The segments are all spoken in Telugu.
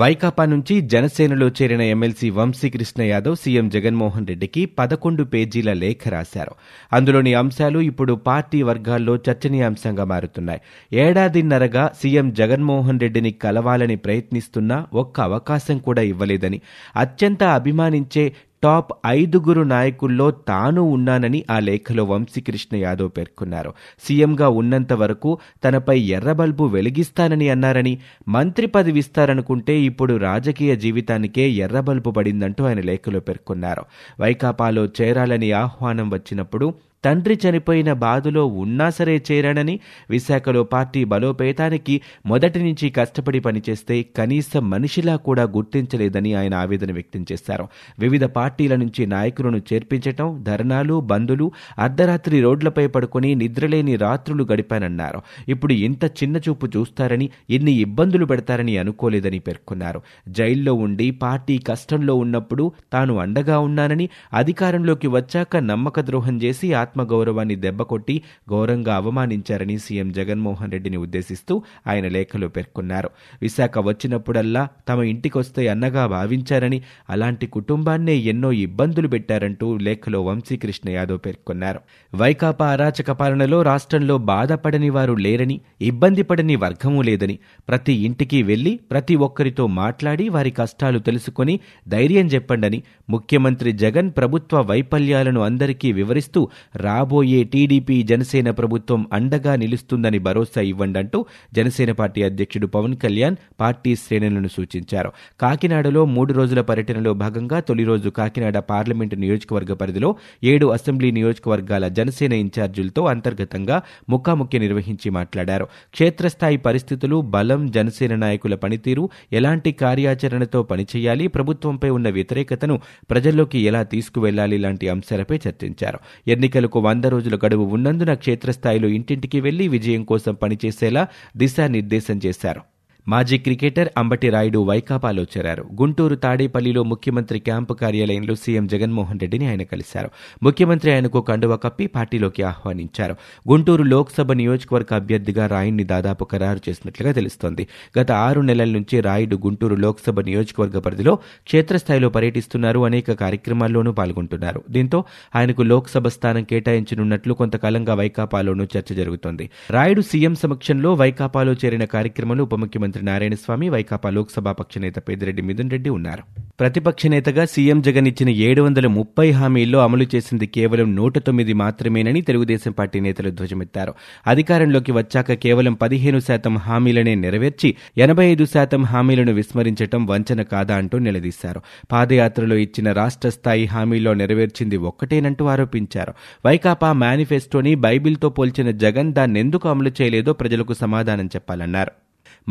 వైకాపా నుంచి జనసేనలో చేరిన ఎమ్మెల్సీ వంశీకృష్ణ యాదవ్ సీఎం జగన్మోహన్ రెడ్డికి 11 పేజీల లేఖ రాశారు. అందులోని అంశాలు ఇప్పుడు పార్టీ వర్గాల్లో చర్చనీయాంశంగా మారుతున్నాయి. ఏడాదిన్నరగా సీఎం జగన్మోహన్ రెడ్డిని కలవాలని ప్రయత్నిస్తున్నా ఒక్క అవకాశం కూడా ఇవ్వలేదని, అత్యంత అభిమానించే టాప్ 5 నాయకుల్లో తాను ఉన్నానని ఆ లేఖలో వంశీకృష్ణ యాదవ్ పేర్కొన్నారు. సీఎంగా ఉన్నంత వరకు తనపై ఎర్రబల్బు వెలిగిస్తానని అన్నారని, మంత్రి పదవి ఇస్తారనుకుంటే ఇప్పుడు రాజకీయ జీవితానికే ఎర్రబల్బు పడిందంటూ ఆయన లేఖలో పేర్కొన్నారు. వైకాపాలో చేరాలని ఆహ్వానం వచ్చినప్పుడు తండ్రి చనిపోయిన బాధలో ఉన్నా సరే చేరానని, విశాఖలో పార్టీ బలోపేతానికి మొదటి నుంచి కష్టపడి పనిచేస్తే కనీసం మనిషిలా కూడా గుర్తించలేదని ఆయన ఆవేదన వ్యక్తం చేశారు. వివిధ పార్టీల నుంచి నాయకులను చేర్పించటం, ధర్నాలు, బంధులు, అర్ధరాత్రి రోడ్లపై పడుకొని నిద్రలేని రాత్రులు గడిపానన్నారు. ఇప్పుడు ఇంత చిన్న చూపు చూస్తారని, ఇన్ని ఇబ్బందులు పెడతారని అనుకోలేదని పేర్కొన్నారు. జైల్లో ఉండి పార్టీ కష్టంలో ఉన్నప్పుడు తాను అండగా ఉన్నానని, అధికారంలోకి వచ్చాక నమ్మక ద్రోహం చేసి ఆత్మగౌరవాన్ని దెబ్బకొట్టి ఘోరంగా అవమానించారని సీఎం జగన్మోహన్ రెడ్డిని ఉద్దేశిస్తూ ఆయన లేఖలో పేర్కొన్నారు. విశాఖ వచ్చినప్పుడల్లా తమ ఇంటికొస్తే అన్నగా భావించారని, అలాంటి కుటుంబాన్నే ఎన్నో ఇబ్బందులు పెట్టారంటూ లేఖలో వంశీకృష్ణ యాదవ్ పేర్కొన్నారు. వైకాపా అరాచక పాలనలో రాష్ట్రంలో బాధపడని వారు లేరని, ఇబ్బంది పడని వర్గమూ లేదని, ప్రతి ఇంటికి వెళ్లి ప్రతి ఒక్కరితో మాట్లాడి వారి కష్టాలు తెలుసుకుని ధైర్యం చెప్పండని, ముఖ్యమంత్రి జగన్ ప్రభుత్వ వైఫల్యాలను అందరికీ వివరిస్తూ రాబోయే టీడీపీ జనసేన ప్రభుత్వం అండగా నిలుస్తుందని భరోసా ఇవ్వండంటూ జనసేన పార్టీ అధ్యక్షుడు పవన్ కళ్యాణ్ పార్టీ శ్రేణులను సూచించారు. కాకినాడలో 3 రోజుల పర్యటనలో భాగంగా తొలి రోజు కాకినాడ పార్లమెంటు నియోజకవర్గ పరిధిలో 7 అసెంబ్లీ నియోజకవర్గాల జనసేన ఇన్ఛార్జీలతో అంతర్గతంగా ముఖాముఖి నిర్వహించి మాట్లాడారు. క్షేత్రస్థాయి పరిస్థితులు, బలం, జనసేన నాయకుల పనితీరు, ఎలాంటి కార్యాచరణతో పనిచేయాలి, ప్రభుత్వంపై ఉన్న వ్యతిరేకతను ప్రజల్లోకి ఎలా తీసుకువెళ్లాలి లాంటి అంశాలపై చర్చించారు. ఎన్నికలకు 100 రోజుల గడువు ఉన్నందున క్షేత్రస్థాయిలో ఇంటింటికి వెళ్లి విజయం కోసం పనిచేసేలా దిశానిర్దేశం చేశారు. మాజీ క్రికెటర్ అంబటి రాయుడు వైకాపాలో చేరారు. గుంటూరు తాడేపల్లిలో ముఖ్యమంత్రి క్యాంపు కార్యాలయంలో సీఎం జగన్మోహన్ రెడ్డిని ఆయన కలిశారు. ముఖ్యమంత్రి ఆయనకు కండువా కప్పి పార్టీలోకి ఆహ్వానించారు. గుంటూరు లోక్సభ నియోజకవర్గ అభ్యర్థిగా రాయుడిని దాదాపు ఖరారు చేసినట్లుగా తెలుస్తోంది. గత 6 నెలల నుంచి రాయుడు గుంటూరు లోక్సభ నియోజకవర్గ పరిధిలో క్షేత్రస్థాయిలో పర్యటిస్తున్నారు. అనేక కార్యక్రమాల్లోనూ పాల్గొంటున్నారు. దీంతో ఆయనకు లోక్సభ స్థానం కేటాయించనున్నట్లు కొంతకాలంగా వైకాపాలోనూ చర్చ జరుగుతోంది. రాయుడు సీఎం సమక్షంలో వైకాపాలో చేరిన కార్యక్రమంలో ఉపముఖ్యమంత్రి నారాయణ స్వామి, వైకాపా లోక్సభా పక్ష నేత పెదరెడ్డి మిదుల్రెడ్డి ఉన్నారు. ప్రతిపక్ష నేతగా సీఎం జగన్ ఇచ్చిన 730 హామీల్లో అమలు చేసింది కేవలం 109 మాత్రమేనని తెలుగుదేశం పార్టీ నేతలు ధ్వజమెత్తారు. అధికారంలోకి వచ్చాక కేవలం 15% హామీలనే నెరవేర్చి 85% హామీలను విస్మరించడం వంచన కాదా అంటూ నిలదీశారు. పాదయాత్రలో ఇచ్చిన రాష్ట్ర స్థాయి హామీల్లో నెరవేర్చింది ఒక్కటేనంటూ ఆరోపించారు. వైకాపా మేనిఫెస్టోని బైబిల్తో పోల్చిన జగన్ దాన్నెందుకు అమలు చేయలేదో ప్రజలకు సమాధానం చెప్పాలన్నారు.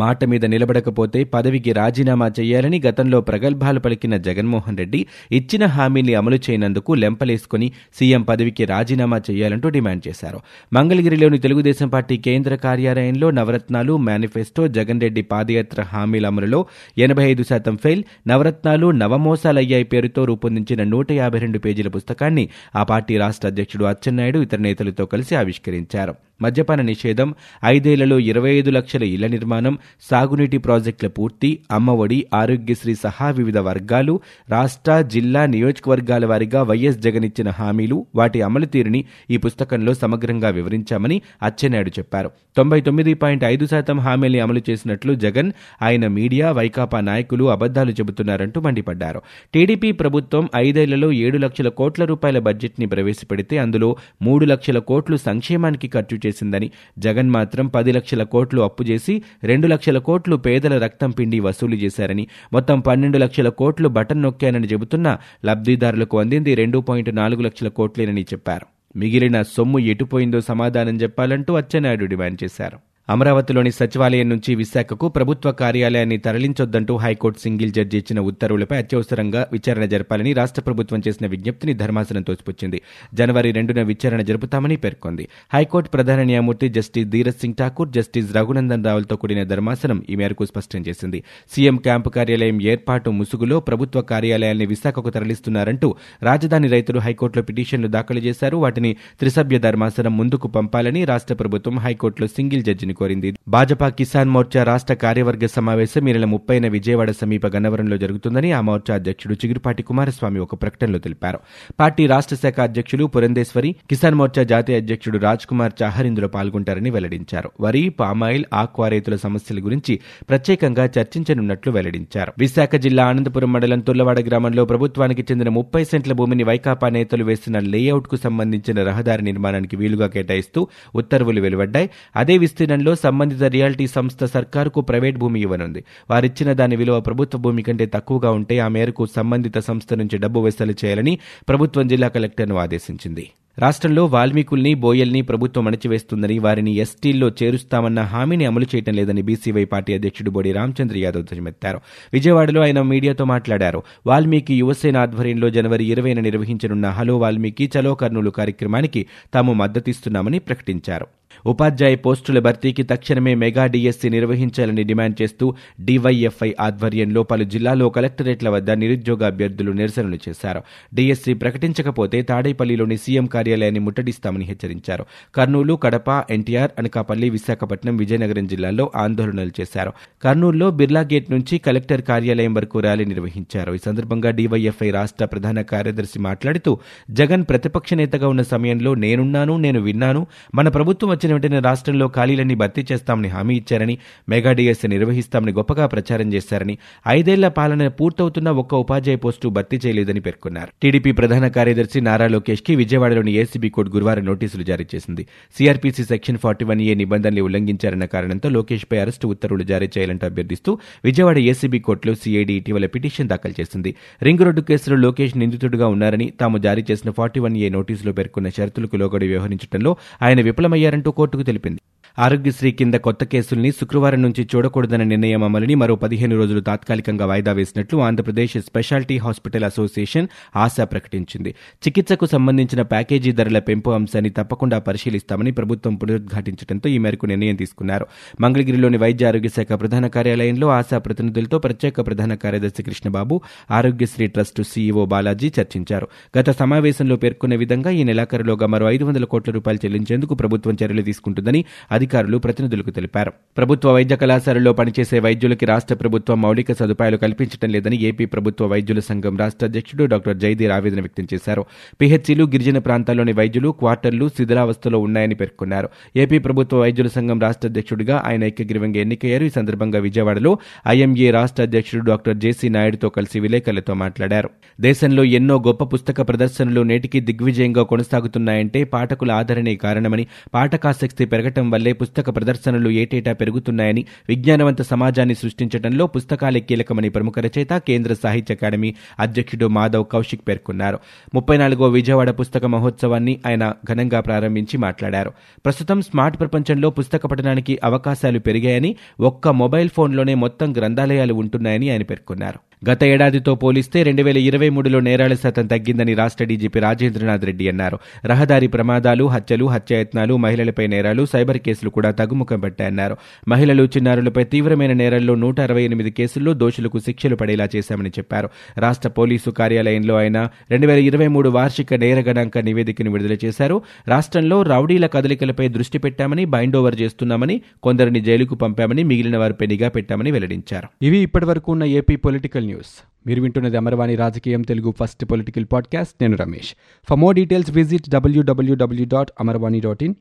మాట మీద నిలబడకపోతే పదవికి రాజీనామా చేయాలని గతంలో ప్రగల్భాలు పలికిన జగన్మోహన్ రెడ్డి ఇచ్చిన హామీని అమలు చేయనందుకు లెంపలేసుకుని సీఎం పదవికి రాజీనామా చేయాలంటూ డిమాండ్ చేశారు. మంగళగిరిలోని తెలుగుదేశం పార్టీ కేంద్ర కార్యాలయంలో నవరత్నాలు, మేనిఫెస్టో, జగన్ రెడ్డి పాదయాత్ర హామీల అమలులో 85% ఫెయిల్, నవరత్నాలు నవమోసాలయ్యాయి పేరుతో రూపొందించిన 152 పేజీల పుస్తకాన్ని ఆ పార్టీ రాష్ట్ర అధ్యక్షుడు అచ్చెన్నాయుడు ఇతర నేతలతో కలిసి ఆవిష్కరించారు. మద్యపాన నిషేధం, 5 ఏళ్లలో 25 లక్షల ఇళ్ల నిర్మాణం, సాగునీటి ప్రాజెక్టుల పూర్తి, అమ్మఒడి, ఆరోగ్యశ్రీ సహా వివిధ వర్గాలు, రాష్ట్ర, జిల్లా, నియోజకవర్గాల వారీగా వైఎస్ జగన్ ఇచ్చిన హామీలు, వాటి అమలు తీరుని ఈ పుస్తకంలో సమగ్రంగా వివరించామని అచ్చెన్నాయుడు చెప్పారు. 99.5% హామీల్ని అమలు చేసినట్లు జగన్, ఆయన మీడియా, వైకాపా నాయకులు అబద్దాలు చెబుతున్నారంటూ మండిపడ్డారు. టీడీపీ ప్రభుత్వం 5 ఏళ్లలో 7 లక్షల కోట్ల రూపాయల బడ్జెట్ని ప్రవేశపెడితే అందులో 3 లక్షల కోట్లు సంక్షేమానికి ఖర్చు చేసిందని, జగన్ మాత్రం 10 లక్షల కోట్లు అప్పు చేసి 2 లక్షల కోట్లు పేదల రక్తం పిండి వసూలు చేశారని, మొత్తం 12 లక్షల కోట్లు బటన్ నొక్కానని చెబుతున్నా లబ్ధిదారులకు అందింది 2.4 లక్షల కోట్లేనని చెప్పారు. మిగిలిన సొమ్ము ఎటుపోయిందో సమాధానం చెప్పాలంటూ అచ్చెన్నాయుడు డిమాండ్ చేశారు. అమరావతిలోని సచివాలయం నుంచి విశాఖకు ప్రభుత్వ కార్యాలయాన్ని తరలించొద్దంటూ హైకోర్టు సింగిల్ జడ్జి ఇచ్చిన ఉత్తర్వులపై అత్యవసరంగా విచారణ జరపాలని రాష్ట్ర ప్రభుత్వం చేసిన విజ్ఞప్తిని ధర్మాసనం తోసిపుచ్చింది. జనవరి 2న విచారణ జరుపుతామని పేర్కొంది. హైకోర్టు ప్రధాన న్యాయమూర్తి జస్టిస్ ధీరజ్ సింగ్ ఠాకూర్, జస్టిస్ రఘునందన్ రావులతో కూడిన ధర్మాసనం ఈ మేరకు స్పష్టం చేసింది. సీఎం క్యాంపు కార్యాలయం ఏర్పాటు ముసుగులో ప్రభుత్వ కార్యాలయాన్ని విశాఖకు తరలిస్తున్నారంటూ రాజధాని రైతులు హైకోర్టులో పిటిషన్లు దాఖలు చేశారు. వాటిని త్రిసభ్య ధర్మాసనం ముందుకు పంపాలని రాష్ట్ర ప్రభుత్వం హైకోర్టులో సింగిల్ జడ్జిని కోరింది. భాజపా కిసాన్ మోర్చా రాష్ట్ర కార్యవర్గ సమావేశం ఈ నెల 30న విజయవాడ సమీప గన్నవరంలో జరుగుతుందని ఆ మోర్చా అధ్యక్షుడు చిగురుపాటి కుమారస్వామి ఒక ప్రకటనలో తెలిపారు. పార్టీ రాష్ట్ర శాఖ అధ్యక్షులు పురందేశ్వరి, కిసాన్ మోర్చా జాతీయ అధ్యక్షుడు రాజ్ కుమార్ చాహర్ ఇందులో పాల్గొంటారని వెల్లడించారు. వరి, పామాయిల్, ఆక్వా రైతుల సమస్యల గురించి ప్రత్యేకంగా చర్చించనున్నట్లు వెల్లడించారు. విశాఖ జిల్లా ఆనందపురం మండలం తుర్లవాడ గ్రామంలో ప్రభుత్వానికి చెందిన 30 సెంట్ల భూమిని వైకాపా నేతలు వేసిన లేఅవుట్కు సంబంధించిన రహదారి నిర్మాణానికి వీలుగా కేటాయిస్తూ ఉత్తర్వులు వెలువడ్డాయి. అదే విస్తీర్ణంలో సంబంధిత రియాల్టీ సంస్థ సర్కారుకు ప్రైవేట్ భూమి ఇవ్వనుంది. వారిచ్చిన దాని విలువ ప్రభుత్వ భూమి కంటే తక్కువగా ఉంటే ఆ మేరకు సంబంధిత సంస్థ నుంచి డబ్బు వసూలు చేయాలని ప్రభుత్వం జిల్లా కలెక్టర్ను ఆదేశించింది. రాష్ట్రంలో వాల్మీకుల్ని, బోయల్ని ప్రభుత్వం అణచివేస్తుందని, వారిని ఎస్టీల్లో చేరుస్తామన్న హామీని అమలు చేయడం లేదని బీసీవై పార్టీ అధ్యక్షుడు బోడి రామచంద్ర యాదవ్ ధ్వజమెత్తారు. విజయవాడలో ఆయన మీడియాతో మాట్లాడారు. వాల్మీకి యువసేన ఆధ్వర్యంలో జనవరి 20న నిర్వహించనున్న హలో వాల్మీకి, చలో కర్నూలు కార్యక్రమానికి తాము మద్దతిస్తున్నామని ప్రకటించారు. ఉపాధ్యాయ పోస్టుల భర్తీకి తక్షణమే మెగా డిఎస్సీ నిర్వహించాలని డిమాండ్ చేస్తూ డివైఎఫ్ఐ ఆధ్వర్యంలో పలు జిల్లాలో కలెక్టరేట్ల వద్ద నిరుద్యోగ అభ్యర్థులు నిరసనలు చేశారు. డిఎస్సీ ప్రకటించకపోతే తాడేపల్లిలోని సీఎం కార్యాలయాన్ని ముట్టడిస్తామని హెచ్చరించారు. కర్నూలు, కడప, ఎన్టీఆర్, అనకాపల్లి, విశాఖపట్నం, విజయనగరం జిల్లాల్లో ఆందోళనలు చేశారు. కర్నూలులో బిర్లా గేట్ నుంచి కలెక్టర్ కార్యాలయం వరకు ర్యాలీ నిర్వహించారు. ఈ సందర్భంగా డివైఎఫ్ఐ రాష్ట్ర ప్రధాన కార్యదర్శి మాట్లాడుతూ, జగన్ ప్రతిపక్ష నేతగా ఉన్న సమయంలో నేనున్నాను, నేను విన్నాను, మన ప్రభుత్వం వచ్చిన వెంటనే రాష్ట్రంలో ఖాళీలన్నీ భర్తీ చేస్తామని హామీ ఇచ్చారని, మెగా డిఎస్సీ నిర్వహిస్తామని గొప్పగా ప్రచారం చేశారని, 5ఏళ్ల పాలన పూర్తవుతున్న ఒక్క ఉపాధ్యాయ పోస్టు భర్తీ చేయలేదని పేర్కొన్నారు. టీడీపీ ప్రధాన కార్యదర్శి నారా లోకేష్ కి విజయవాడలోని ఏసీబీ కోర్టు గురువారం నోటీసులు జారీ చేసింది. సిఆర్పీసీ సెక్షన్ 41A నిబంధనల్ని ఉల్లంఘించారన్న కారణంతో లోకేష్ పై అరెస్టు ఉత్తర్వులు జారీ చేయాలంటూ అభ్యర్థిస్తూ విజయవాడ ఏసీబీ కోర్టులో సిఐడి ఇటీవల పిటిషన్ దాఖలు చేసింది. రింగ్ రోడ్డు కేసులో లోకేష్ నిందితుడిగా ఉన్నారని, తాము జారీ చేసిన 41A నోటీసులో పేర్కొన్న షరతులకు లోబడి వ్యవహరించడంలో ఆయన విఫలమయ్యారంటూ కోర్టుకు తెలిపింది. ఆరోగ్యశ్రీ కింద కొత్త కేసుల్ని శుక్రవారం నుంచి చూడకూడదన్న నిర్ణయం అమలుని మరో 15 రోజులు తాత్కాలికంగా వాయిదా వేసినట్లు Andhra Pradesh specialty hospital association ASHA ప్రకటించింది. చికిత్సకు సంబంధించిన ప్యాకేజీ ధరల పెంపు అంశాన్ని తప్పకుండా పరిశీలిస్తామని ప్రభుత్వం పునరుద్ఘాటించడంతో ఈ మేరకు నిర్ణయం తీసుకున్నారు. మంగళగిరిలోని వైద్య ఆరోగ్య శాఖ ప్రధాన కార్యాలయంలో ఆశా ప్రతినిధులతో ప్రత్యేక ప్రధాన కార్యదర్శి కృష్ణబాబు, ఆరోగ్యశ్రీ ట్రస్టు సీఈఓ బాలాజీ చర్చించారు. గత సమావేశంలో పేర్కొన్న విధంగా ఈ నెలాఖరులోగా మరో 500 కోట్ల రూపాయలు చెల్లించేందుకు ప్రభుత్వం చర్యలు తీసుకుంటుందని అధికారులు ప్రతినిధులకు తెలిపారు. ప్రభుత్వ వైద్య కళాశాలలో పనిచేసే వైద్యులకి రాష్ట్ర ప్రభుత్వం మౌలిక సదుపాయాలు కల్పించడం లేదని ఏపీ ప్రభుత్వ వైద్యుల సంఘం రాష్ట్ర అధ్యక్షుడు డాక్టర్ జయదీర్ ఆవేదన వ్యక్తం చేశారు. పీహెచ్సీలు, గిరిజన ప్రాంతాల్లోని వైద్యులు క్వార్టర్లు శిథిలావస్థలో ఉన్నాయని పేర్కొన్నారు. ఏపీ ప్రభుత్వ వైద్యుల సంఘం రాష్ట్ర అధ్యక్షుడిగా ఆయన ఏకగ్రీవంగా ఎన్నికయ్యారు. ఈ సందర్భంగా విజయవాడలో ఐఎంఏ రాష్ట్ర అధ్యక్షుడు డాక్టర్ జేసీ నాయుడుతో కలిసి విలేకరులతో మాట్లాడారు. దేశంలో ఎన్నో గొప్ప పుస్తక ప్రదర్శనలు నేటికి దిగ్విజయంగా కొనసాగుతున్నాయంటే పాఠకుల ఆదరణే కారణమని, పాఠకాసక్తి పెరగటం వల్లే పుస్తక ప్రదర్శనలు ఏటేటా పెరుగుతున్నాయని, విజ్ఞానవంత సమాజాన్ని సృష్టించడంలో పుస్తకాలే కీలకమని ప్రముఖ రచయిత కేంద్ర సాహిత్య అకాడమీ అధ్యక్షుడు మాధవ్ కౌశిక్ పేర్కొన్నారు. 34వ విజయవాడ పుస్తక మహోత్సవాన్ని ఆయన ఘనంగా ప్రారంభించి మాట్లాడారు. ప్రస్తుతం స్మార్ట్ ప్రపంచంలో పుస్తక పఠనానికి అవకాశాలు పెరిగాయని, ఒక్క మొబైల్ ఫోన్లోనే మొత్తం గ్రంథాలయాలు ఉంటున్నాయని ఆయన పేర్కొన్నారు. గత ఏడాదితో పోలిస్తే 2023లో నేరాల శాతం తగ్గిందని రాష్ట్ర డీజీపీ రాజేంద్రనాథ్ రెడ్డి అన్నారు. రహదారి ప్రమాదాలు, హత్యలు, హత్యాయత్నాలు, మహిళలపై నేరాలు, సైబర్ కేసులు కూడా తగ్గుముఖం పట్టాయన్నారు. మహిళలు, చిన్నారులపై తీవ్రమైన నేరాల్లో 168 కేసుల్లో దోషులకు శిక్షలు పడేలా చేశామని చెప్పారు. రాష్ట్ర పోలీసు కార్యాలయంలో ఆయన 2023 వార్షిక నేర గణాంక నివేదికను విడుదల చేశారు. రాష్ట్రంలో రౌడీల కదలికలపై దృష్టి పెట్టామని, బైండ్ ఓవర్ చేస్తున్నామని, కొందరిని జైలుకు పంపామని, మిగిలిన వారిపై నిఘా పెట్టామని వెల్లడించారు. ఇవి ఇప్పటివరకు ఉన్న ఏపీ పొలిటికల్ న్యూస్. మీరు వింటున్నది అమర్వాణి రాజకీయం తెలుగు ఫస్ట్ పొలిటికల్ పాడ్కాస్ట్. నేను Ramesh. For more details visit www.amarvani.in.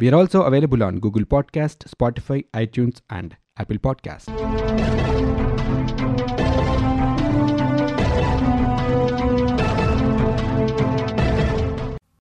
We are also available on Google Podcast, Spotify, iTunes and Apple Podcast.